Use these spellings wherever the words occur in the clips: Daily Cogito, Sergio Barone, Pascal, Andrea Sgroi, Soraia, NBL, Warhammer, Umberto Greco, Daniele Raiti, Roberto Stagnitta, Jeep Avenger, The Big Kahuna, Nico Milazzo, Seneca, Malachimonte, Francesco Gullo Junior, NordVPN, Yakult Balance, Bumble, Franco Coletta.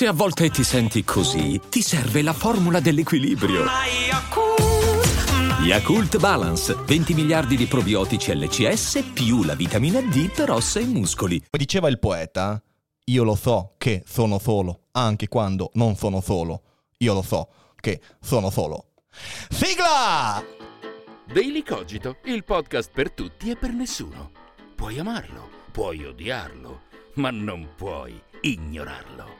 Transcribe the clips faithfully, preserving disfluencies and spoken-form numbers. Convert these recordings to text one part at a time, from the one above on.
Se a volte ti senti così, ti serve la formula dell'equilibrio. Yakult Balance, venti miliardi di probiotici L C S più la vitamina D per ossa e muscoli. Come diceva il poeta, io lo so che sono solo, anche quando non sono solo. Io lo so che sono solo. Sigla! Daily Cogito, il podcast per tutti e per nessuno. Puoi amarlo, puoi odiarlo, ma non puoi ignorarlo.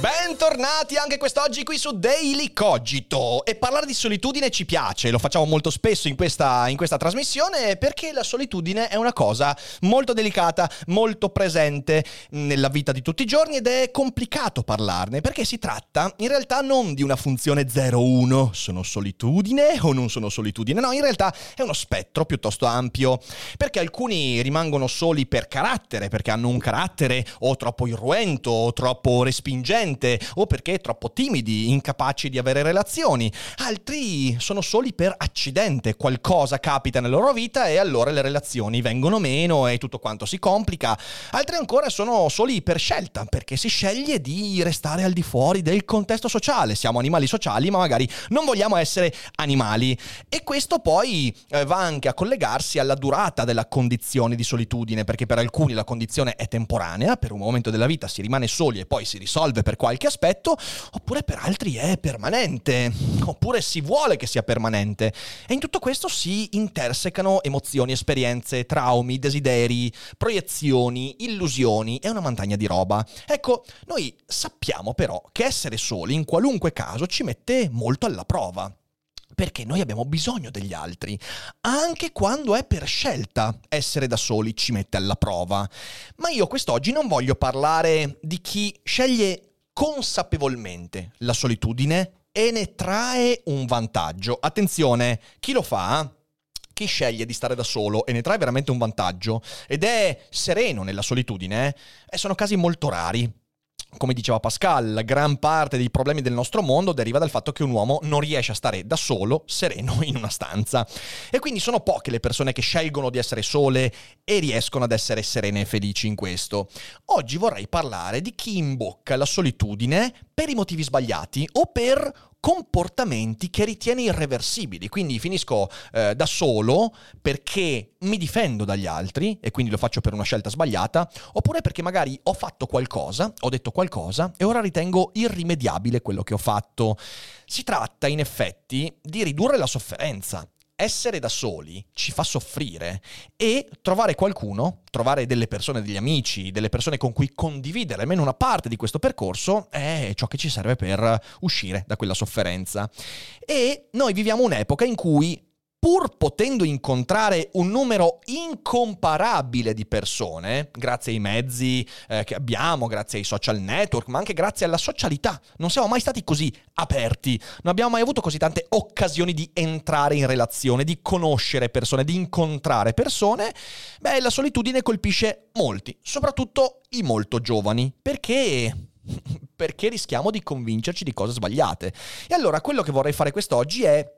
Bentornati anche quest'oggi qui su Daily Cogito, e parlare di solitudine ci piace, lo facciamo molto spesso in questa, in questa trasmissione, perché la solitudine è una cosa molto delicata, molto presente nella vita di tutti i giorni, ed è complicato parlarne perché si tratta in realtà non di una funzione zero uno, sono solitudine o non sono solitudine, no, in realtà è uno spettro piuttosto ampio, perché alcuni rimangono soli per carattere, perché hanno un carattere o troppo irruento o troppo respingente, o perché troppo timidi, incapaci di avere relazioni. Altri sono soli per accidente, qualcosa capita nella loro vita e allora le relazioni vengono meno e tutto quanto si complica. Altri ancora sono soli per scelta, perché si sceglie di restare al di fuori del contesto sociale. Siamo animali sociali, ma magari non vogliamo essere animali. E questo poi va anche a collegarsi alla durata della condizione di solitudine, perché per alcuni la condizione è temporanea, per un momento della vita si rimane soli e poi si risolve per qualche aspetto, oppure per altri è permanente, oppure si vuole che sia permanente, e in tutto questo si intersecano emozioni, esperienze, traumi, desideri, proiezioni, illusioni, è una montagna di roba. Ecco, noi sappiamo però che essere soli in qualunque caso ci mette molto alla prova, perché noi abbiamo bisogno degli altri, anche quando è per scelta. Essere da soli ci mette alla prova. Ma io quest'oggi non voglio parlare di chi sceglie consapevolmente la solitudine e ne trae un vantaggio. Attenzione, chi lo fa, chi sceglie di stare da solo e ne trae veramente un vantaggio ed è sereno nella solitudine, eh, sono casi molto rari. Come diceva Pascal, la gran parte dei problemi del nostro mondo deriva dal fatto che un uomo non riesce a stare da solo, sereno, in una stanza. E quindi sono poche le persone che scelgono di essere sole e riescono ad essere serene e felici in questo. Oggi vorrei parlare di chi imbocca la solitudine per i motivi sbagliati o per comportamenti che ritiene irreversibili, quindi finisco eh, da solo perché mi difendo dagli altri e quindi lo faccio per una scelta sbagliata, oppure perché magari ho fatto qualcosa, ho detto qualcosa e ora ritengo irrimediabile quello che ho fatto. Si tratta in effetti di ridurre la sofferenza. Essere da soli ci fa soffrire, e trovare qualcuno, trovare delle persone, degli amici, delle persone con cui condividere almeno una parte di questo percorso è ciò che ci serve per uscire da quella sofferenza. E noi viviamo un'epoca in cui, pur potendo incontrare un numero incomparabile di persone, grazie ai mezzi eh, che abbiamo, grazie ai social network, ma anche grazie alla socialità, non siamo mai stati così aperti, non abbiamo mai avuto così tante occasioni di entrare in relazione, di conoscere persone, di incontrare persone, beh, la solitudine colpisce molti, soprattutto i molto giovani, perché... perché rischiamo di convincerci di cose sbagliate. E allora quello che vorrei fare quest'oggi è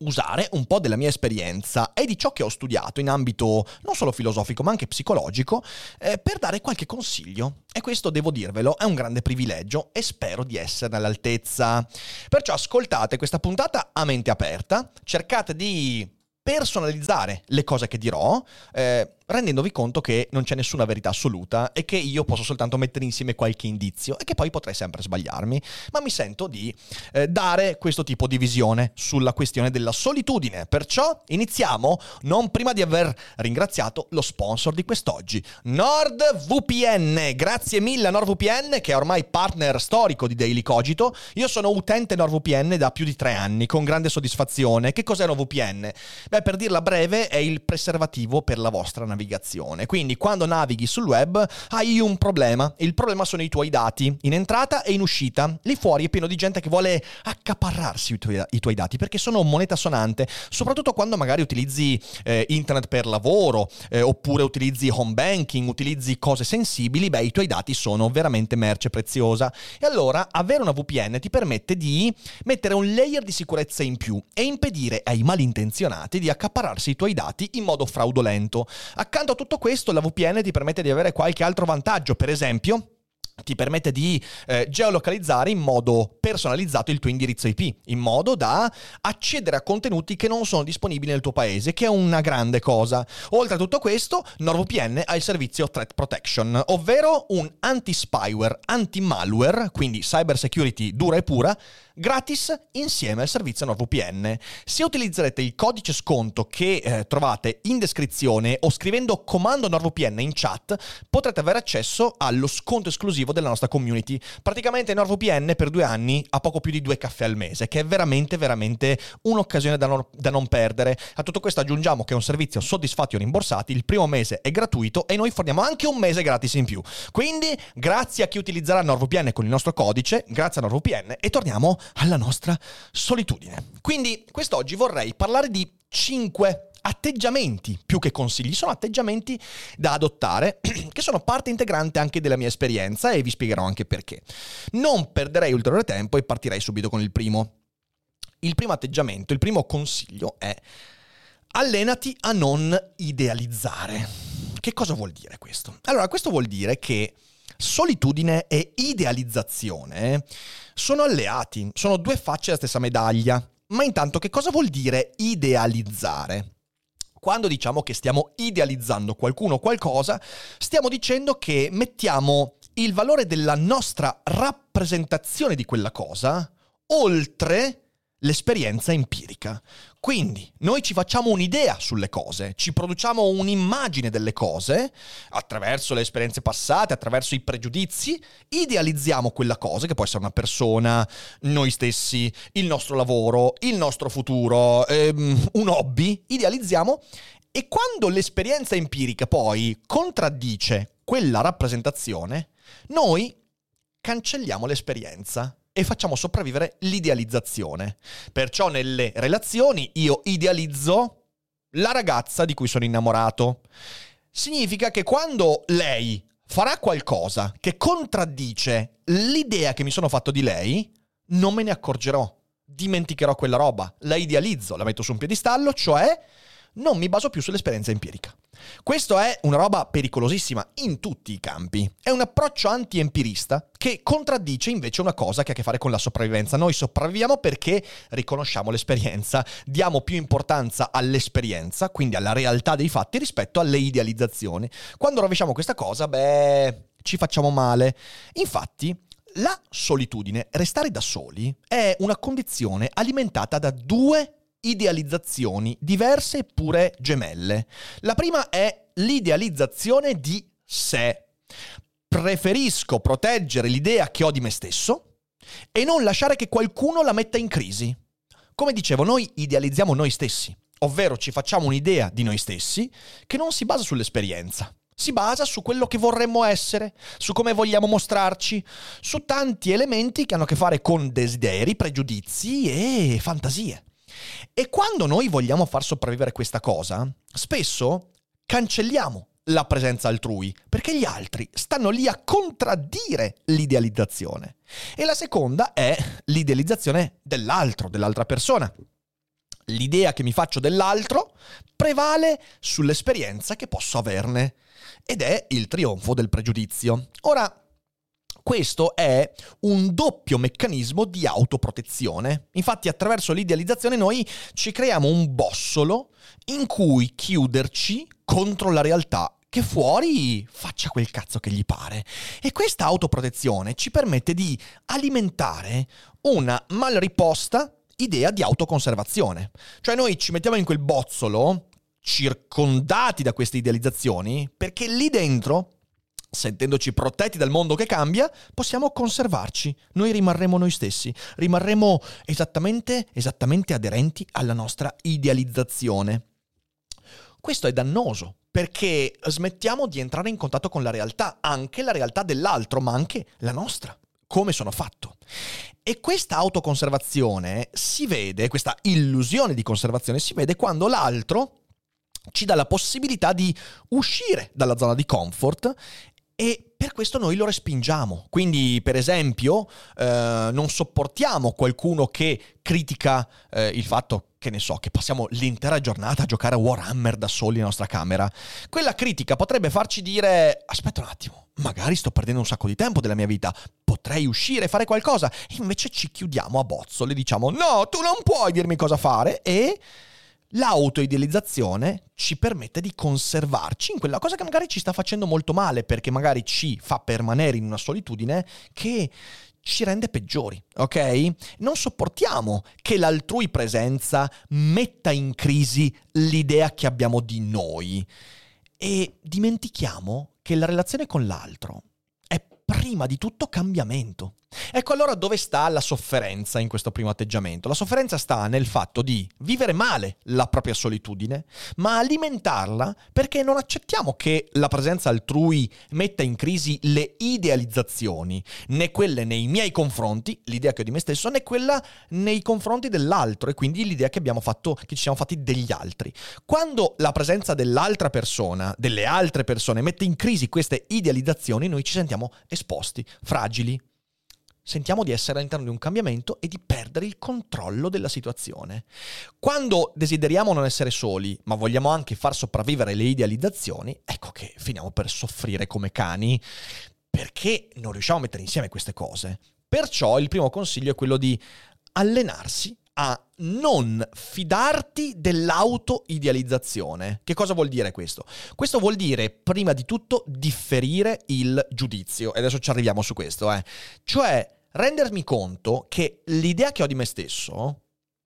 usare un po' della mia esperienza e di ciò che ho studiato in ambito non solo filosofico ma anche psicologico eh, per dare qualche consiglio, e questo, devo dirvelo, è un grande privilegio e spero di esserne all'altezza. Perciò ascoltate questa puntata a mente aperta, cercate di personalizzare le cose che dirò, eh, rendendovi conto che non c'è nessuna verità assoluta e che io posso soltanto mettere insieme qualche indizio e che poi potrei sempre sbagliarmi, ma mi sento di eh, dare questo tipo di visione sulla questione della solitudine. Perciò iniziamo, non prima di aver ringraziato lo sponsor di quest'oggi, NordVPN. Grazie mille a NordVPN, che è ormai partner storico di Daily Cogito. Io sono utente NordVPN da più di tre anni con grande soddisfazione. Che cos'è NordVPN? Beh, beh, per dirla breve, è il preservativo per la vostra navigazione. Quindi quando navighi sul web hai un problema, e il problema sono i tuoi dati in entrata e in uscita. Lì fuori è pieno di gente che vuole accaparrarsi i tuoi, i tuoi dati, perché sono moneta sonante, soprattutto quando magari utilizzi eh, internet per lavoro, eh, oppure utilizzi home banking, utilizzi cose sensibili. Beh, i tuoi dati sono veramente merce preziosa, e allora avere una V P N ti permette di mettere un layer di sicurezza in più e impedire ai malintenzionati di accaparrarsi i tuoi dati in modo fraudolento. Accanto a tutto questo, la V P N ti permette di avere qualche altro vantaggio. Per esempio, ti permette di eh, geolocalizzare in modo personalizzato il tuo indirizzo I P, in modo da accedere a contenuti che non sono disponibili nel tuo paese, che è una grande cosa. Oltre a tutto questo, NordVPN ha il servizio Threat Protection, ovvero un anti-spyware, anti-malware, quindi cyber security dura e pura, gratis insieme al servizio NordVPN. Se utilizzerete il codice sconto che eh, trovate in descrizione, o scrivendo comando NordVPN in chat, potrete avere accesso allo sconto esclusivo della nostra community. Praticamente NordVPN per due anni ha poco più di due caffè al mese, che è veramente veramente un'occasione da non, da non perdere. A tutto questo aggiungiamo che è un servizio soddisfatti o rimborsati, il primo mese è gratuito e noi forniamo anche un mese gratis in più. Quindi grazie a chi utilizzerà NordVPN con il nostro codice, grazie a NordVPN, e torniamo alla nostra solitudine. Quindi quest'oggi vorrei parlare di cinque atteggiamenti, più che consigli, sono atteggiamenti da adottare che sono parte integrante anche della mia esperienza, e vi spiegherò anche perché. Non perderei ulteriore tempo e partirei subito con il primo. Il primo atteggiamento, il primo consiglio è: allenati a non idealizzare. Che cosa vuol dire questo? Allora, questo vuol dire che solitudine e idealizzazione sono alleati, sono due facce della stessa medaglia. Ma intanto, che cosa vuol dire idealizzare? Quando diciamo che stiamo idealizzando qualcuno o qualcosa, stiamo dicendo che mettiamo il valore della nostra rappresentazione di quella cosa oltre l'esperienza empirica. Quindi noi ci facciamo un'idea sulle cose, ci produciamo un'immagine delle cose attraverso le esperienze passate, attraverso i pregiudizi, idealizziamo quella cosa, che può essere una persona, noi stessi, il nostro lavoro, il nostro futuro, ehm, un hobby, idealizziamo, e quando l'esperienza empirica poi contraddice quella rappresentazione, noi cancelliamo l'esperienza e facciamo sopravvivere l'idealizzazione. Perciò nelle relazioni io idealizzo la ragazza di cui sono innamorato. Significa che quando lei farà qualcosa che contraddice l'idea che mi sono fatto di lei, non me ne accorgerò, dimenticherò quella roba, la idealizzo, la metto su un piedistallo, cioè non mi baso più sull'esperienza empirica. Questo è una roba pericolosissima in tutti i campi. È un approccio anti-empirista che contraddice invece una cosa che ha a che fare con la sopravvivenza. Noi sopravviviamo perché riconosciamo l'esperienza, diamo più importanza all'esperienza, quindi alla realtà dei fatti, rispetto alle idealizzazioni. Quando rovesciamo questa cosa, beh, ci facciamo male. Infatti, la solitudine, restare da soli, è una condizione alimentata da due idealizzazioni diverse eppure gemelle. La prima è l'idealizzazione di sé. Preferisco proteggere l'idea che ho di me stesso e non lasciare che qualcuno la metta in crisi. Come dicevo, noi idealizziamo noi stessi, ovvero ci facciamo un'idea di noi stessi che non si basa sull'esperienza. Si basa su quello che vorremmo essere, su come vogliamo mostrarci, su tanti elementi che hanno a che fare con desideri, pregiudizi e fantasie. E quando noi vogliamo far sopravvivere questa cosa, spesso cancelliamo la presenza altrui, perché gli altri stanno lì a contraddire l'idealizzazione. E la seconda è l'idealizzazione dell'altro, dell'altra persona. L'idea che mi faccio dell'altro prevale sull'esperienza che posso averne, ed è il trionfo del pregiudizio. Ora, questo è un doppio meccanismo di autoprotezione. Infatti, attraverso l'idealizzazione noi ci creiamo un bossolo in cui chiuderci contro la realtà, che fuori faccia quel cazzo che gli pare. E questa autoprotezione ci permette di alimentare una mal riposta idea di autoconservazione. Cioè noi ci mettiamo in quel bozzolo, circondati da queste idealizzazioni, perché lì dentro, sentendoci protetti dal mondo che cambia, possiamo conservarci. Noi rimarremo noi stessi, rimarremo esattamente, esattamente aderenti alla nostra idealizzazione. Questo è dannoso, perché smettiamo di entrare in contatto con la realtà, anche la realtà dell'altro, ma anche la nostra, come sono fatto. E questa autoconservazione si vede, questa illusione di conservazione si vede quando l'altro ci dà la possibilità di uscire dalla zona di comfort e per questo noi lo respingiamo. Quindi, per esempio, eh, non sopportiamo qualcuno che critica eh, il fatto che, ne so, che passiamo l'intera giornata a giocare a Warhammer da soli nella nostra camera. Quella critica potrebbe farci dire: aspetta un attimo, magari sto perdendo un sacco di tempo della mia vita, potrei uscire e fare qualcosa. E invece ci chiudiamo a bozzole, diciamo: no, tu non puoi dirmi cosa fare. E l'autoidealizzazione ci permette di conservarci in quella cosa che magari ci sta facendo molto male, perché magari ci fa permanere in una solitudine che ci rende peggiori, ok? Non sopportiamo che l'altrui presenza metta in crisi l'idea che abbiamo di noi e dimentichiamo che la relazione con l'altro è prima di tutto cambiamento. Ecco allora dove sta la sofferenza in questo primo atteggiamento. La sofferenza sta nel fatto di vivere male la propria solitudine, ma alimentarla perché non accettiamo che la presenza altrui metta in crisi le idealizzazioni, né quelle nei miei confronti, l'idea che ho di me stesso, né quella nei confronti dell'altro, e quindi l'idea che abbiamo fatto, che ci siamo fatti degli altri. Quando la presenza dell'altra persona, delle altre persone, mette in crisi queste idealizzazioni, noi ci sentiamo esposti, fragili. Sentiamo di essere all'interno di un cambiamento e di perdere il controllo della situazione. Quando desideriamo non essere soli, ma vogliamo anche far sopravvivere le idealizzazioni, ecco che finiamo per soffrire come cani, perché non riusciamo a mettere insieme queste cose. Perciò il primo consiglio è quello di allenarsi a non fidarti dell'auto-idealizzazione. Che cosa vuol dire questo? Questo vuol dire, prima di tutto, differire il giudizio. E adesso ci arriviamo su questo, eh. Cioè, rendermi conto che l'idea che ho di me stesso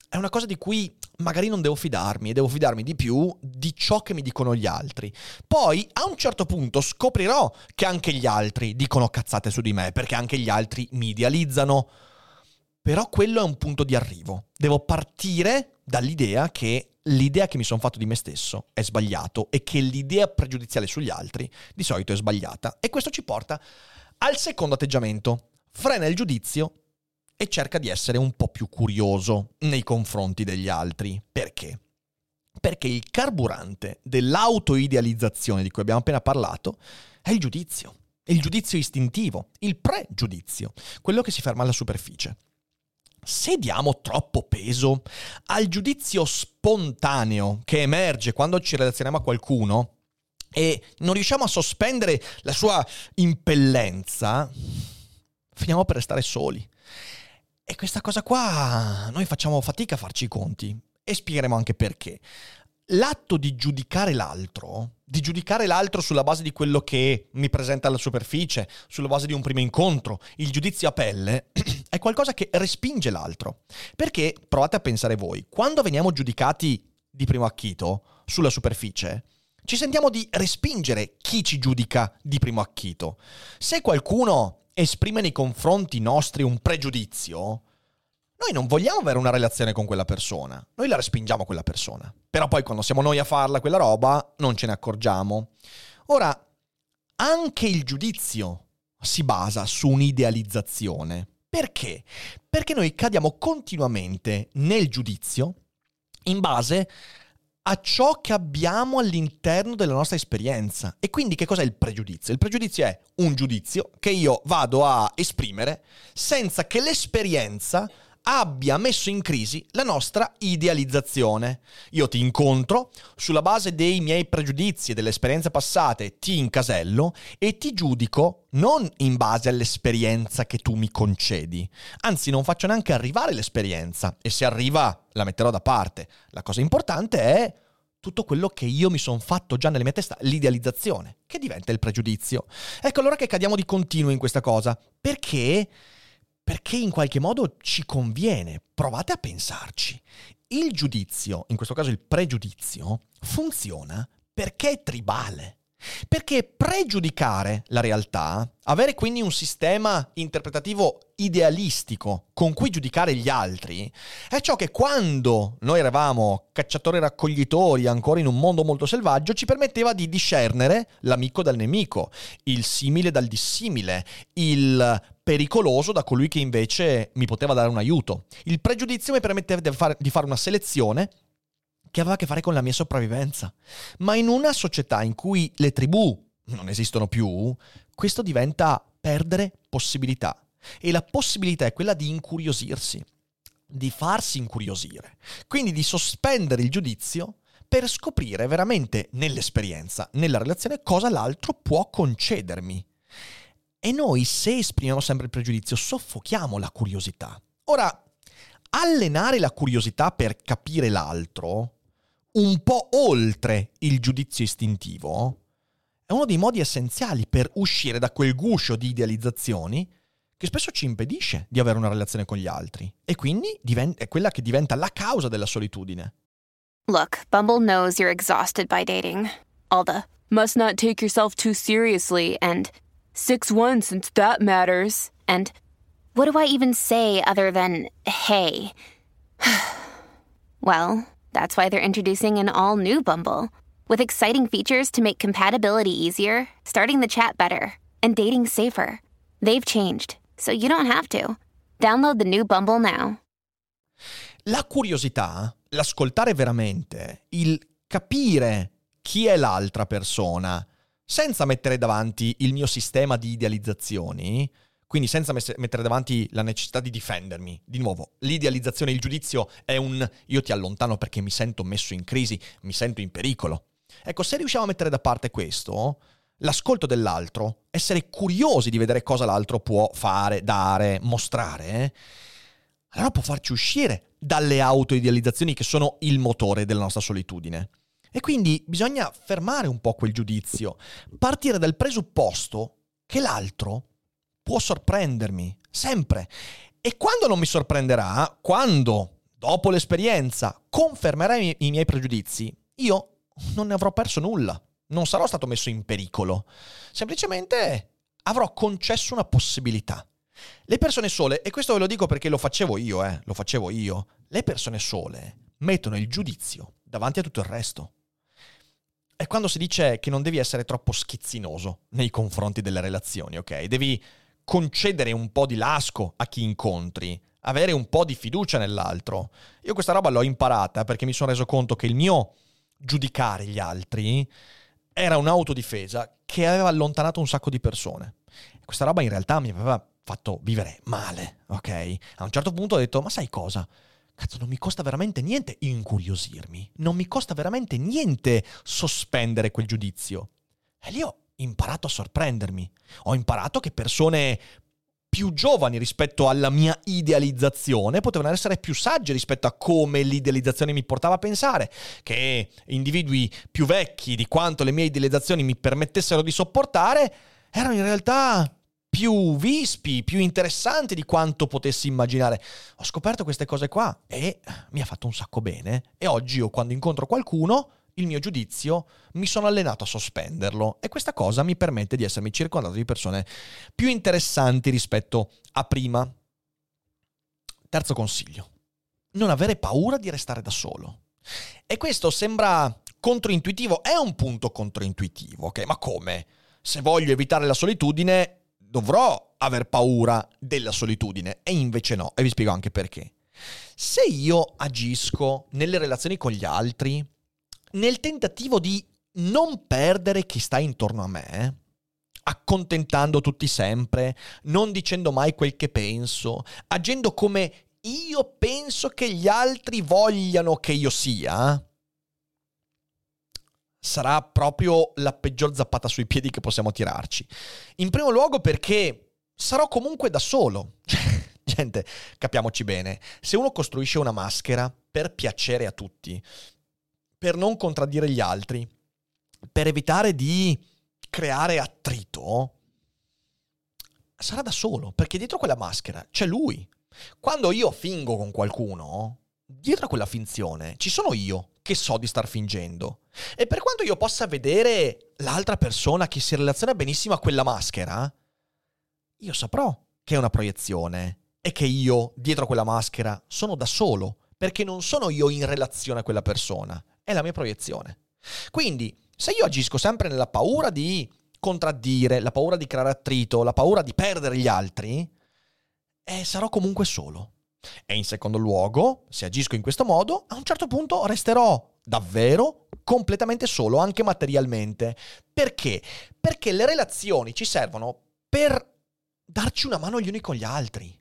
è una cosa di cui magari non devo fidarmi, e devo fidarmi di più di ciò che mi dicono gli altri. Poi, a un certo punto, scoprirò che anche gli altri dicono cazzate su di me, perché anche gli altri mi idealizzano. Però quello è un punto di arrivo. Devo partire dall'idea che l'idea che mi sono fatto di me stesso è sbagliato e che l'idea pregiudiziale sugli altri di solito è sbagliata. E questo ci porta al secondo atteggiamento. Frena il giudizio e cerca di essere un po' più curioso nei confronti degli altri. Perché? Perché il carburante dell'autoidealizzazione di cui abbiamo appena parlato è il giudizio. È il giudizio istintivo, il pregiudizio, quello che si ferma alla superficie. Se diamo troppo peso al giudizio spontaneo che emerge quando ci relazioniamo a qualcuno e non riusciamo a sospendere la sua impellenza, finiamo per restare soli. E questa cosa qua noi facciamo fatica a farci i conti, e spiegheremo anche perché. L'atto di giudicare l'altro, di giudicare l'altro sulla base di quello che mi presenta alla superficie, sulla base di un primo incontro, il giudizio a pelle, è qualcosa che respinge l'altro. Perché, provate a pensare voi, quando veniamo giudicati di primo acchito sulla superficie, ci sentiamo di respingere chi ci giudica di primo acchito. Se qualcuno esprime nei confronti nostri un pregiudizio, noi non vogliamo avere una relazione con quella persona, noi la respingiamo quella persona. Però poi quando siamo noi a farla quella roba non ce ne accorgiamo. Ora, anche il giudizio si basa su un'idealizzazione. Perché? Perché noi cadiamo continuamente nel giudizio in base a ciò che abbiamo all'interno della nostra esperienza. E quindi che cos'è il pregiudizio? Il pregiudizio è un giudizio che io vado a esprimere senza che l'esperienza abbia messo in crisi la nostra idealizzazione. Io ti incontro sulla base dei miei pregiudizi e delle esperienze passate, ti incasello e ti giudico non in base all'esperienza che tu mi concedi. Anzi, non faccio neanche arrivare l'esperienza, e se arriva la metterò da parte. La cosa importante è tutto quello che io mi sono fatto già nella mia testa, l'idealizzazione, che diventa il pregiudizio. Ecco allora che cadiamo di continuo in questa cosa, perché... Perché in qualche modo ci conviene. Provate a pensarci. Il giudizio, in questo caso il pregiudizio, funziona perché è tribale. Perché pregiudicare la realtà, avere quindi un sistema interpretativo idealistico con cui giudicare gli altri, è ciò che quando noi eravamo cacciatori-raccoglitori ancora in un mondo molto selvaggio ci permetteva di discernere l'amico dal nemico, il simile dal dissimile, il pericoloso da colui che invece mi poteva dare un aiuto. Il pregiudizio mi permetteva di fare una selezione che aveva a che fare con la mia sopravvivenza. Ma in una società in cui le tribù non esistono più, questo diventa perdere possibilità. E la possibilità è quella di incuriosirsi, di farsi incuriosire. Quindi di sospendere il giudizio per scoprire veramente nell'esperienza, nella relazione, cosa l'altro può concedermi. E noi, se esprimiamo sempre il pregiudizio, soffochiamo la curiosità. Ora, allenare la curiosità per capire l'altro un po' oltre il giudizio istintivo è uno dei modi essenziali per uscire da quel guscio di idealizzazioni che spesso ci impedisce di avere una relazione con gli altri e quindi divent- è quella che diventa la causa della solitudine. Look, Bumble knows you're exhausted by dating. All the must not take yourself too seriously and six one since that matters and what do I even say other than, hey? Well, that's why they're introducing an all-new Bumble, with exciting features to make compatibility easier, starting the chat better, and dating safer. They've changed, so you don't have to. Download the new Bumble now. La curiosità, l'ascoltare veramente, il capire chi è l'altra persona, senza mettere davanti il mio sistema di idealizzazioni, quindi senza mettere davanti la necessità di difendermi. Di nuovo, l'idealizzazione, il giudizio è un io ti allontano perché mi sento messo in crisi, mi sento in pericolo. Ecco, se riusciamo a mettere da parte questo, l'ascolto dell'altro, essere curiosi di vedere cosa l'altro può fare, dare, mostrare, allora può farci uscire dalle autoidealizzazioni che sono il motore della nostra solitudine. E quindi bisogna fermare un po' quel giudizio, partire dal presupposto che l'altro può sorprendermi, sempre. E quando non mi sorprenderà, quando, dopo l'esperienza, confermerà i, i miei pregiudizi, io non ne avrò perso nulla. Non sarò stato messo in pericolo. Semplicemente avrò concesso una possibilità. Le persone sole, e questo ve lo dico perché lo facevo io, eh, lo facevo io, le persone sole mettono il giudizio davanti a tutto il resto. È quando si dice che non devi essere troppo schizzinoso nei confronti delle relazioni, ok? Devi concedere un po' di lasco a chi incontri, avere un po' di fiducia nell'altro. Io questa roba l'ho imparata perché mi sono reso conto che il mio giudicare gli altri era un'autodifesa che aveva allontanato un sacco di persone. Questa roba in realtà mi aveva fatto vivere male, ok? A un certo punto ho detto, ma sai cosa? Cazzo, non mi costa veramente niente incuriosirmi, non mi costa veramente niente sospendere quel giudizio. E lì ho imparato a sorprendermi, ho imparato che persone più giovani rispetto alla mia idealizzazione potevano essere più sagge rispetto a come l'idealizzazione mi portava a pensare, che individui più vecchi di quanto le mie idealizzazioni mi permettessero di sopportare erano in realtà più vispi, più interessanti di quanto potessi immaginare. Ho scoperto queste cose qua e mi ha fatto un sacco bene e oggi io quando incontro qualcuno il mio giudizio mi sono allenato a sospenderlo e questa cosa mi permette di essermi circondato di persone più interessanti rispetto a prima. Terzo consiglio, non avere paura di restare da solo. E questo sembra controintuitivo, è un punto controintuitivo, ok? Ma come? Se voglio evitare la solitudine dovrò aver paura della solitudine e invece no, e vi spiego anche perché. Se io agisco nelle relazioni con gli altri nel tentativo di non perdere chi sta intorno a me, accontentando tutti sempre, non dicendo mai quel che penso, agendo come io penso che gli altri vogliano che io sia, sarà proprio la peggior zappata sui piedi che possiamo tirarci. In primo luogo perché sarò comunque da solo. Gente, capiamoci bene, se uno costruisce una maschera per piacere a tutti, per non contraddire gli altri, per evitare di creare attrito, sarà da solo, perché dietro quella maschera c'è lui. Quando io fingo con qualcuno, dietro a quella finzione ci sono io che so di star fingendo. E per quanto io possa vedere l'altra persona che si relaziona benissimo a quella maschera, io saprò che è una proiezione e che io, dietro a quella maschera, sono da solo, perché non sono io in relazione a quella persona, è la mia proiezione. Quindi, se io agisco sempre nella paura di contraddire, la paura di creare attrito, la paura di perdere gli altri, eh, sarò comunque solo. E in secondo luogo, se agisco in questo modo, a un certo punto resterò davvero completamente solo, anche materialmente. Perché? Perché le relazioni ci servono per darci una mano gli uni con gli altri.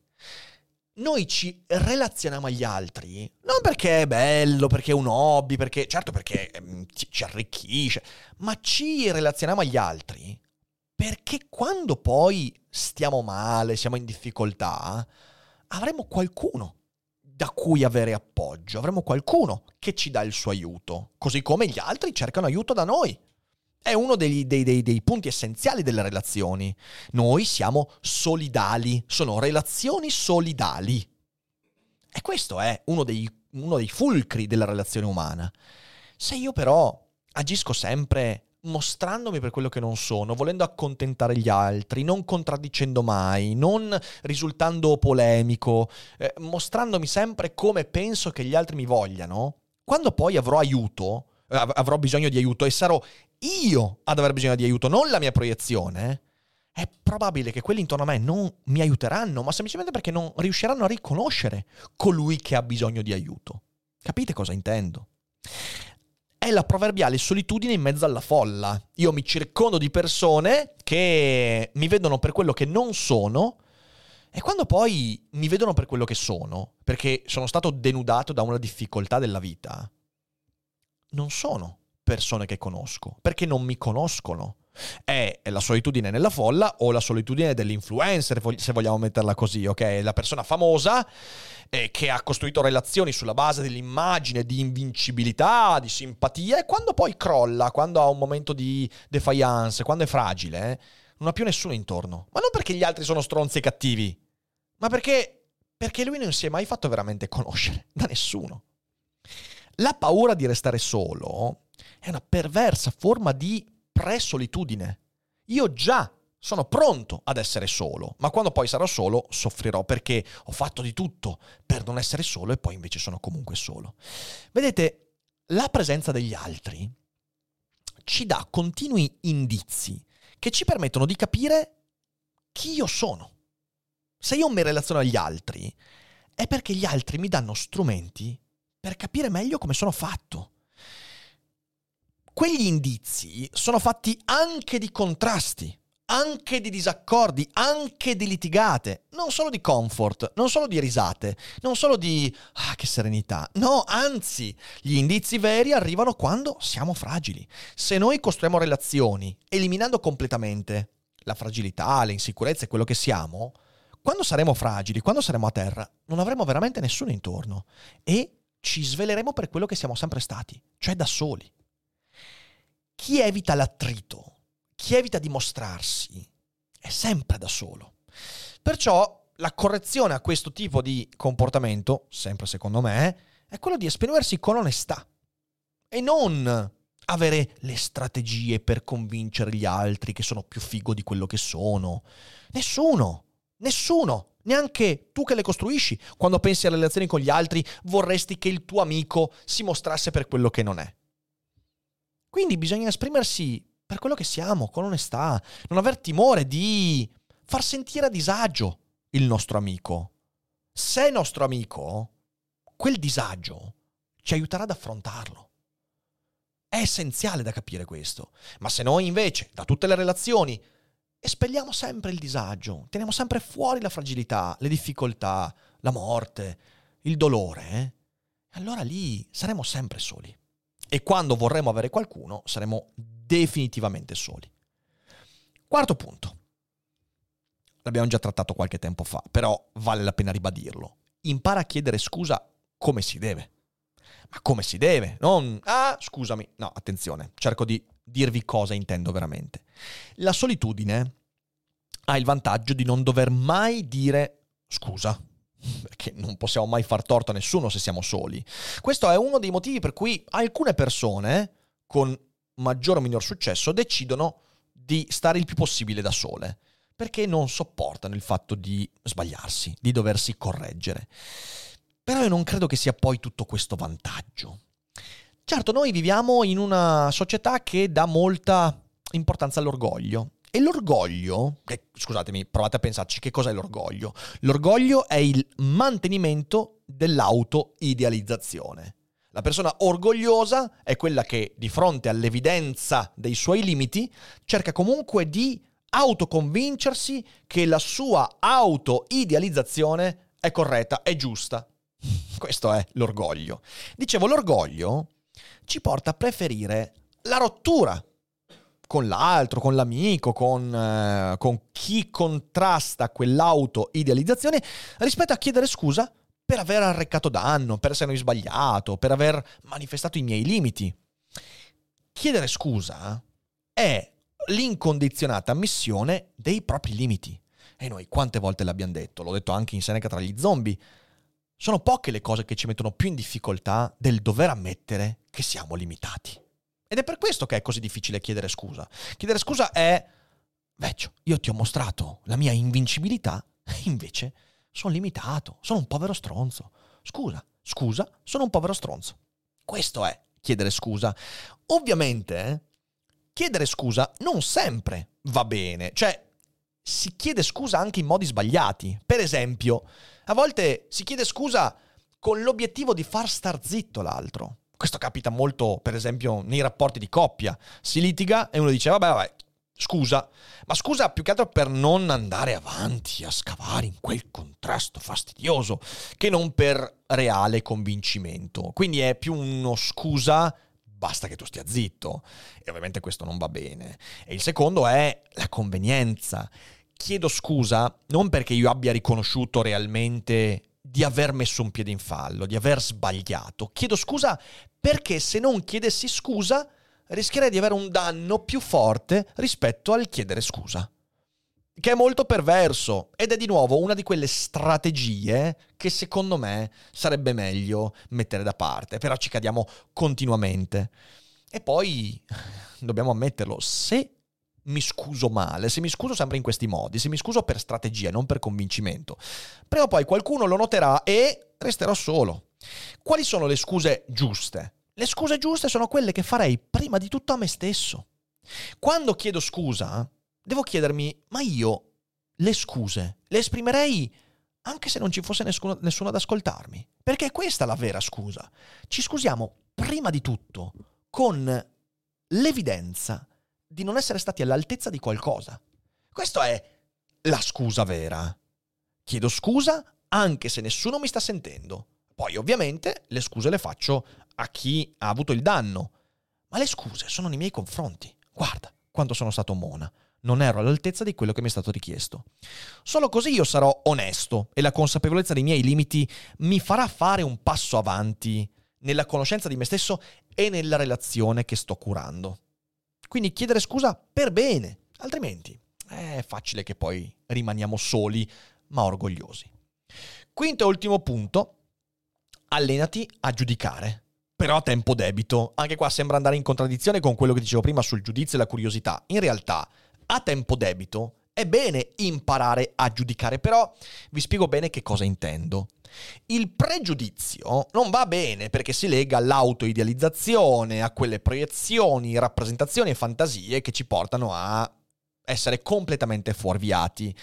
Noi ci relazioniamo agli altri non perché è bello, perché è un hobby, perché certo perché ehm, ci, ci arricchisce, ma ci relazioniamo agli altri perché quando poi stiamo male, siamo in difficoltà, avremo qualcuno da cui avere appoggio, avremo qualcuno che ci dà il suo aiuto, così come gli altri cercano aiuto da noi. È uno dei, dei, dei, dei punti essenziali delle relazioni. Noi siamo solidali, sono relazioni solidali. E questo è uno dei, uno dei fulcri della relazione umana. Se io però agisco sempre mostrandomi per quello che non sono, volendo accontentare gli altri, non contraddicendo mai, non risultando polemico, eh, mostrandomi sempre come penso che gli altri mi vogliano, quando poi avrò aiuto, av- avrò bisogno di aiuto e sarò io ad aver bisogno di aiuto, non la mia proiezione, è probabile che quelli intorno a me non mi aiuteranno, ma semplicemente perché non riusciranno a riconoscere colui che ha bisogno di aiuto. Capite cosa intendo? È la proverbiale solitudine in mezzo alla folla. Io mi circondo di persone che mi vedono per quello che non sono e quando poi mi vedono per quello che sono, perché sono stato denudato da una difficoltà della vita, non sono persone che conosco, perché non mi conoscono. È la solitudine nella folla o la solitudine dell'influencer, se vogliamo metterla così, ok? La persona famosa eh, che ha costruito relazioni sulla base dell'immagine di invincibilità, di simpatia, e quando poi crolla, quando ha un momento di defiance, quando è fragile, eh, non ha più nessuno intorno. Ma non perché gli altri sono stronzi e cattivi, ma perché, perché lui non si è mai fatto veramente conoscere da nessuno. La paura di restare solo è una perversa forma di presolitudine. Io già sono pronto ad essere solo, ma quando poi sarò solo soffrirò perché ho fatto di tutto per non essere solo e poi invece sono comunque solo. Vedete, la presenza degli altri ci dà continui indizi che ci permettono di capire chi io sono. Se io mi relaziono agli altri è perché gli altri mi danno strumenti per capire meglio come sono fatto. Quegli indizi sono fatti anche di contrasti, anche di disaccordi, anche di litigate, non solo di comfort, non solo di risate, non solo di ah che serenità. No, anzi, gli indizi veri arrivano quando siamo fragili. Se noi costruiamo relazioni eliminando completamente la fragilità, le insicurezze, quello che siamo, quando saremo fragili, quando saremo a terra, non avremo veramente nessuno intorno e ci sveleremo per quello che siamo sempre stati, cioè da soli. Chi evita l'attrito, chi evita di mostrarsi, è sempre da solo. Perciò la correzione a questo tipo di comportamento, sempre secondo me, è quello di esprimersi con onestà e non avere le strategie per convincere gli altri che sono più figo di quello che sono. Nessuno, nessuno. Neanche tu che le costruisci. Quando pensi alle relazioni con gli altri, vorresti che il tuo amico si mostrasse per quello che non è. Quindi bisogna esprimersi per quello che siamo, con onestà, non aver timore di far sentire a disagio il nostro amico. Se è nostro amico, quel disagio ci aiuterà ad affrontarlo. È essenziale da capire questo. Ma se noi invece, da tutte le relazioni, espelliamo sempre il disagio, teniamo sempre fuori la fragilità, le difficoltà, la morte, il dolore, eh? allora lì saremo sempre soli. E quando vorremmo avere qualcuno saremo definitivamente soli. Quarto punto. L'abbiamo già trattato qualche tempo fa, però vale la pena ribadirlo. Impara a chiedere scusa come si deve. Ma come si deve? Non, ah, scusami. No, attenzione, cerco di dirvi cosa intendo veramente. La solitudine ha il vantaggio di non dover mai dire scusa. perché non possiamo mai far torto a nessuno se siamo soli. Questo è uno dei motivi per cui alcune persone con maggior o minor successo decidono di stare il più possibile da sole, perché non sopportano il fatto di sbagliarsi, di doversi correggere. Però io non credo che sia poi tutto questo vantaggio. Certo, noi viviamo in una società che dà molta importanza all'orgoglio. E l'orgoglio, eh, scusatemi, provate a pensarci, che cos'è l'orgoglio? L'orgoglio è il mantenimento dell'auto-idealizzazione. La persona orgogliosa è quella che, di fronte all'evidenza dei suoi limiti, cerca comunque di autoconvincersi che la sua auto-idealizzazione è corretta, è giusta. Questo è l'orgoglio. Dicevo, l'orgoglio ci porta a preferire la rottura con l'altro, con l'amico, con, eh, con chi contrasta quell'auto-idealizzazione, rispetto a chiedere scusa per aver arrecato danno, per essermi sbagliato, per aver manifestato i miei limiti. Chiedere scusa è l'incondizionata ammissione dei propri limiti. E noi quante volte l'abbiamo detto, l'ho detto anche in Seneca tra gli zombie, sono poche le cose che ci mettono più in difficoltà del dover ammettere che siamo limitati. Ed è per questo che è così difficile chiedere scusa. Chiedere scusa è, vecchio, io ti ho mostrato la mia invincibilità, invece sono limitato, sono un povero stronzo. Scusa, scusa, sono un povero stronzo. Questo è chiedere scusa. Ovviamente, eh, chiedere scusa non sempre va bene. Cioè, si chiede scusa anche in modi sbagliati. Per esempio, a volte si chiede scusa con l'obiettivo di far star zitto l'altro. Questo capita molto, per esempio, nei rapporti di coppia. Si litiga e uno dice, vabbè, vabbè, scusa. Ma scusa più che altro per non andare avanti a scavare in quel contrasto fastidioso, che non per reale convincimento. Quindi è più uno scusa, basta che tu stia zitto. E ovviamente questo non va bene. E il secondo è la convenienza. Chiedo scusa non perché io abbia riconosciuto realmente di aver messo un piede in fallo, di aver sbagliato. Chiedo scusa perché se non chiedessi scusa rischierei di avere un danno più forte rispetto al chiedere scusa, che è molto perverso ed è di nuovo una di quelle strategie che secondo me sarebbe meglio mettere da parte, però ci cadiamo continuamente. E poi dobbiamo ammetterlo, se mi scuso male, se mi scuso sempre in questi modi, se mi scuso per strategia, non per convincimento, prima o poi qualcuno lo noterà e resterò solo. Quali sono le scuse giuste? Le scuse giuste sono quelle che farei prima di tutto a me stesso. Quando chiedo scusa, devo chiedermi, ma io le scuse le esprimerei anche se non ci fosse nessuno, nessuno ad ascoltarmi? Perché questa è la vera scusa. Ci scusiamo prima di tutto con l'evidenza di non essere stati all'altezza di qualcosa. Questa è la scusa vera. Chiedo scusa anche se nessuno mi sta sentendo. Poi ovviamente le scuse le faccio a chi ha avuto il danno, ma le scuse sono nei miei confronti. Guarda quanto sono stato mona, non ero all'altezza di quello che mi è stato richiesto. Solo così io sarò onesto e la consapevolezza dei miei limiti mi farà fare un passo avanti nella conoscenza di me stesso e nella relazione che sto curando. Quindi chiedere scusa per bene, altrimenti è facile che poi rimaniamo soli, ma orgogliosi. Quinto e ultimo punto, allenati a giudicare, però a tempo debito. Anche qua sembra andare in contraddizione con quello che dicevo prima sul giudizio e la curiosità. In realtà, a tempo debito è bene imparare a giudicare, però vi spiego bene che cosa intendo. Il pregiudizio non va bene perché si lega all'autoidealizzazione, a quelle proiezioni, rappresentazioni e fantasie che ci portano a essere completamente fuorviati.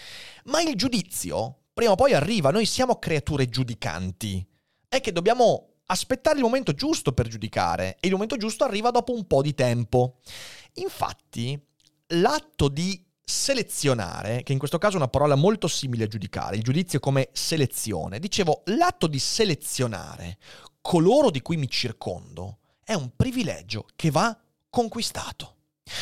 Ma il giudizio prima o poi arriva, noi siamo creature giudicanti. È che dobbiamo aspettare il momento giusto per giudicare e il momento giusto arriva dopo un po' di tempo. Infatti, l'atto di selezionare, che in questo caso è una parola molto simile a giudicare, il giudizio come selezione, dicevo, l'atto di selezionare coloro di cui mi circondo è un privilegio che va conquistato.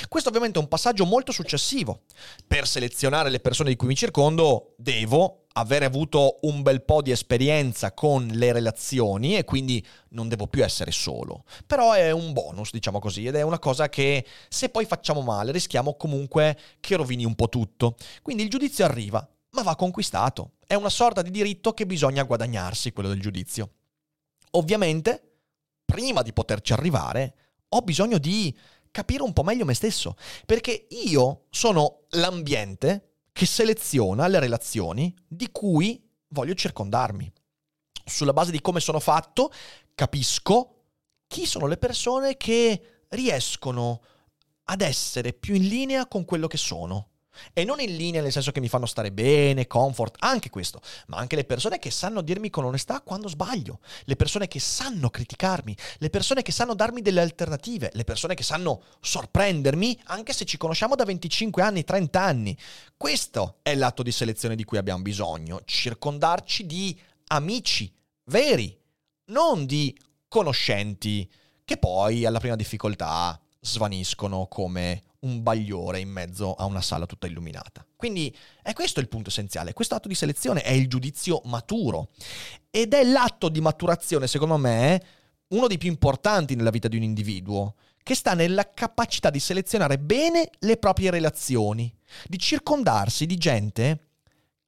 Questo ovviamente è un passaggio molto successivo. Per selezionare le persone di cui mi circondo devo avere avuto un bel po' di esperienza con le relazioni e quindi non devo più essere solo. Però è un bonus, diciamo così, ed è una cosa che se poi facciamo male rischiamo comunque che rovini un po' tutto. Quindi il giudizio arriva, ma va conquistato. È una sorta di diritto che bisogna guadagnarsi, quello del giudizio. Ovviamente, prima di poterci arrivare, ho bisogno di capire un po' meglio me stesso, perché io sono l'ambiente che seleziona le relazioni di cui voglio circondarmi. Sulla base di come sono fatto, capisco chi sono le persone che riescono ad essere più in linea con quello che sono. E non in linea nel senso che mi fanno stare bene, comfort, anche questo, ma anche le persone che sanno dirmi con onestà quando sbaglio, le persone che sanno criticarmi, le persone che sanno darmi delle alternative, le persone che sanno sorprendermi anche se ci conosciamo da venticinque anni, trenta anni. Questo è l'atto di selezione di cui abbiamo bisogno, circondarci di amici veri, non di conoscenti che poi alla prima difficoltà svaniscono come un bagliore in mezzo a una sala tutta illuminata. Quindi è questo il punto essenziale, questo atto di selezione è il giudizio maturo ed è l'atto di maturazione, secondo me, uno dei più importanti nella vita di un individuo, che sta nella capacità di selezionare bene le proprie relazioni, di circondarsi di gente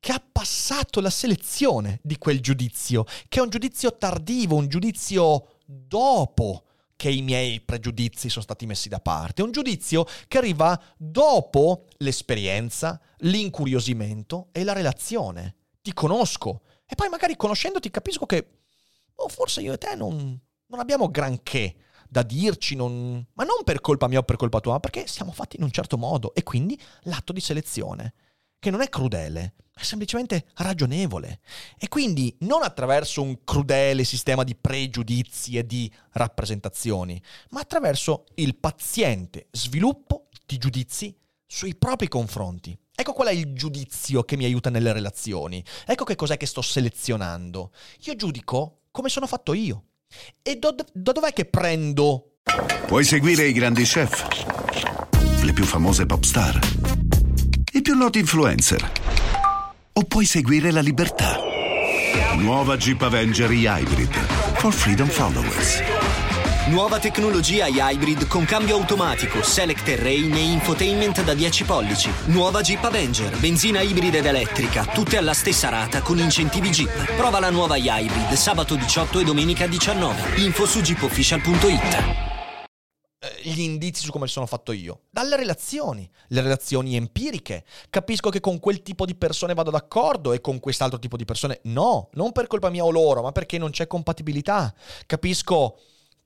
che ha passato la selezione di quel giudizio, che è un giudizio tardivo, un giudizio dopo che i miei pregiudizi sono stati messi da parte, un giudizio che arriva dopo l'esperienza, l'incuriosimento e la relazione. Ti conosco e poi magari conoscendoti capisco che oh, forse io e te non, non abbiamo granché da dirci, non, ma non per colpa mia o per colpa tua, ma perché siamo fatti in un certo modo, e quindi l'atto di selezione, che non è crudele, è semplicemente ragionevole. E quindi non attraverso un crudele sistema di pregiudizi e di rappresentazioni, ma attraverso il paziente sviluppo di giudizi sui propri confronti. Ecco qual è il giudizio che mi aiuta nelle relazioni. Ecco che cos'è che sto selezionando. Io giudico come sono fatto io. E do, da dov'è che prendo? Puoi seguire i grandi chef, le più famose pop star, i più noti influencer, o puoi seguire la libertà. Nuova Jeep Avenger Hybrid for Freedom Followers. Nuova tecnologia Hybrid con cambio automatico, select terrain e infotainment da dieci pollici. Nuova Jeep Avenger, benzina ibrida ed elettrica, tutte alla stessa rata con incentivi Jeep. Prova la nuova Hybrid sabato diciotto e domenica diciannove. Info su jeep official punto it. Gli indizi su come sono fatto io dalle relazioni, le relazioni empiriche. Capisco che con quel tipo di persone vado d'accordo e con quest'altro tipo di persone no, non per colpa mia o loro, ma perché non c'è compatibilità. Capisco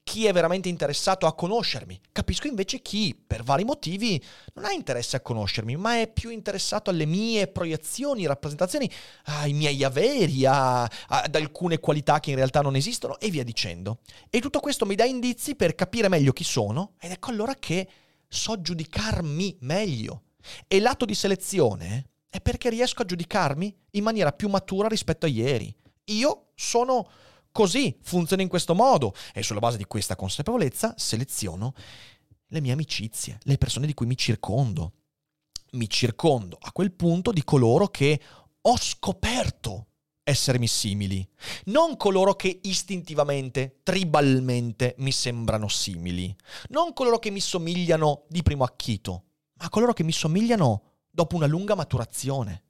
chi è veramente interessato a conoscermi, capisco invece chi per vari motivi non ha interesse a conoscermi, ma è più interessato alle mie proiezioni, rappresentazioni, ai miei averi, a, ad alcune qualità che in realtà non esistono e via dicendo. E tutto questo mi dà indizi per capire meglio chi sono, ed ecco allora che so giudicarmi meglio. E l'atto di selezione è perché riesco a giudicarmi in maniera più matura rispetto a ieri. Io sono così, funziona in questo modo, e sulla base di questa consapevolezza seleziono le mie amicizie, le persone di cui mi circondo. Mi circondo a quel punto di coloro che ho scoperto essermi simili, non coloro che istintivamente, tribalmente mi sembrano simili, non coloro che mi somigliano di primo acchito, ma coloro che mi somigliano dopo una lunga maturazione.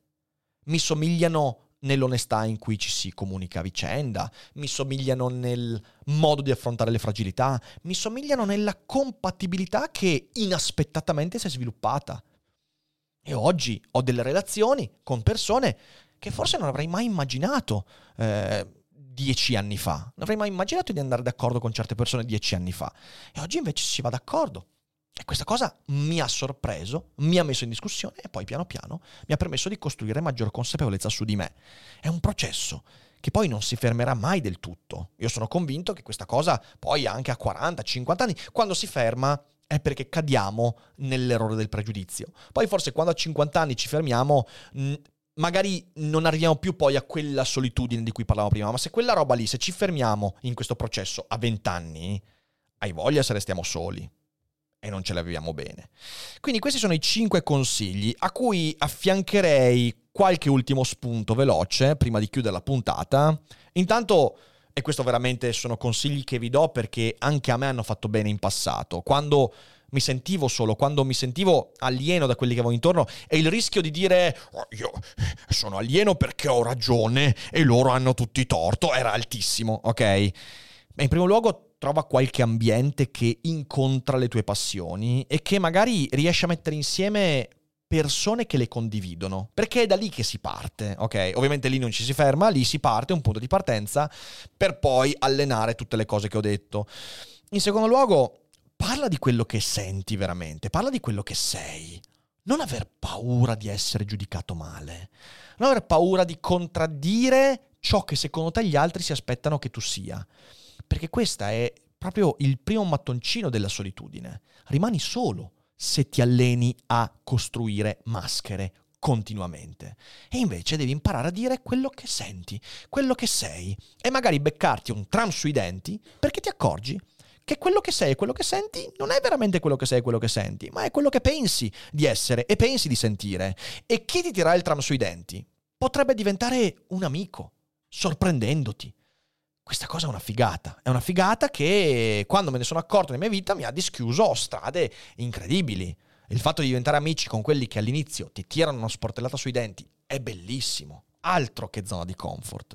Mi somigliano nell'onestà in cui ci si comunica a vicenda, mi somigliano nel modo di affrontare le fragilità, mi somigliano nella compatibilità che inaspettatamente si è sviluppata. E oggi ho delle relazioni con persone che forse non avrei mai immaginato eh, dieci anni fa. Non avrei mai immaginato di andare d'accordo con certe persone dieci anni fa. E oggi invece si va d'accordo. E questa cosa mi ha sorpreso, mi ha messo in discussione e poi piano piano mi ha permesso di costruire maggior consapevolezza su di me. È un processo che poi non si fermerà mai del tutto. Io sono convinto che questa cosa poi anche a quaranta, cinquanta anni, quando si ferma è perché cadiamo nell'errore del pregiudizio. Poi forse quando a cinquanta anni ci fermiamo, magari non arriviamo più poi a quella solitudine di cui parlavo prima, ma se quella roba lì, se ci fermiamo in questo processo a venti anni, hai voglia se restiamo soli e non ce la viviamo bene. Quindi questi sono i cinque consigli a cui affiancherei qualche ultimo spunto veloce prima di chiudere la puntata. Intanto, e questo veramente sono consigli che vi do perché anche a me hanno fatto bene in passato, quando mi sentivo solo, quando mi sentivo alieno da quelli che avevo intorno, e il rischio di dire oh, io sono alieno perché ho ragione e loro hanno tutti torto era altissimo, ok? Ma in primo luogo trova qualche ambiente che incontra le tue passioni e che magari riesce a mettere insieme persone che le condividono, perché è da lì che si parte, ok? Ovviamente lì non ci si ferma, lì si parte, un punto di partenza, per poi allenare tutte le cose che ho detto. In secondo luogo, parla di quello che senti veramente, parla di quello che sei. Non aver paura di essere giudicato male, non aver paura di contraddire ciò che secondo te gli altri si aspettano che tu sia. Perché questa è proprio il primo mattoncino della solitudine. Rimani solo se ti alleni a costruire maschere continuamente. E invece devi imparare a dire quello che senti, quello che sei, e magari beccarti un tram sui denti perché ti accorgi che quello che sei e quello che senti non è veramente quello che sei e quello che senti, ma è quello che pensi di essere e pensi di sentire. E chi ti tirerà il tram sui denti potrebbe diventare un amico, sorprendendoti. Questa cosa è una figata, è una figata che quando me ne sono accorto nella mia vita mi ha dischiuso strade incredibili. Il fatto di diventare amici con quelli che all'inizio ti tirano una sportellata sui denti è bellissimo, altro che zona di comfort.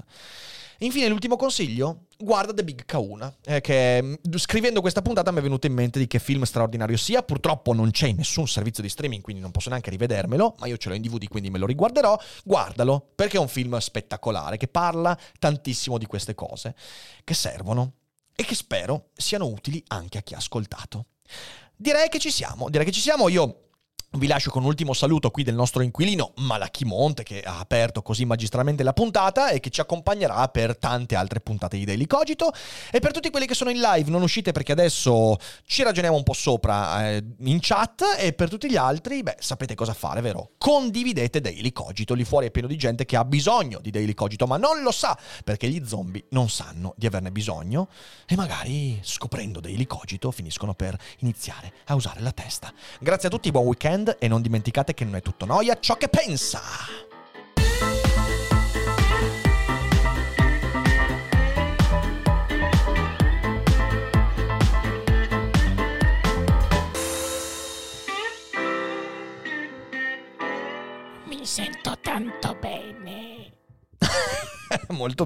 Infine, l'ultimo consiglio, guarda The Big Kahuna, eh, che scrivendo questa puntata mi è venuto in mente di che film straordinario sia. Purtroppo non c'è in nessun servizio di streaming, quindi non posso neanche rivedermelo, ma io ce l'ho in D V D, quindi me lo riguarderò. Guardalo, perché è un film spettacolare, che parla tantissimo di queste cose che servono e che spero siano utili anche a chi ha ascoltato. Direi che ci siamo, direi che ci siamo, io... vi lascio con un ultimo saluto qui del nostro inquilino Malachimonte, che ha aperto così magistralmente la puntata e che ci accompagnerà per tante altre puntate di Daily Cogito. E per tutti quelli che sono in live, non uscite perché adesso ci ragioniamo un po' sopra eh, in chat. E per tutti gli altri, beh, sapete cosa fare, vero? Condividete Daily Cogito, lì fuori è pieno di gente che ha bisogno di Daily Cogito ma non lo sa, perché gli zombie non sanno di averne bisogno e magari scoprendo Daily Cogito finiscono per iniziare a usare la testa. Grazie a tutti, buon weekend. E non dimenticate che non è tutto noia ciò che pensa. Mi sento tanto bene. Molto bene.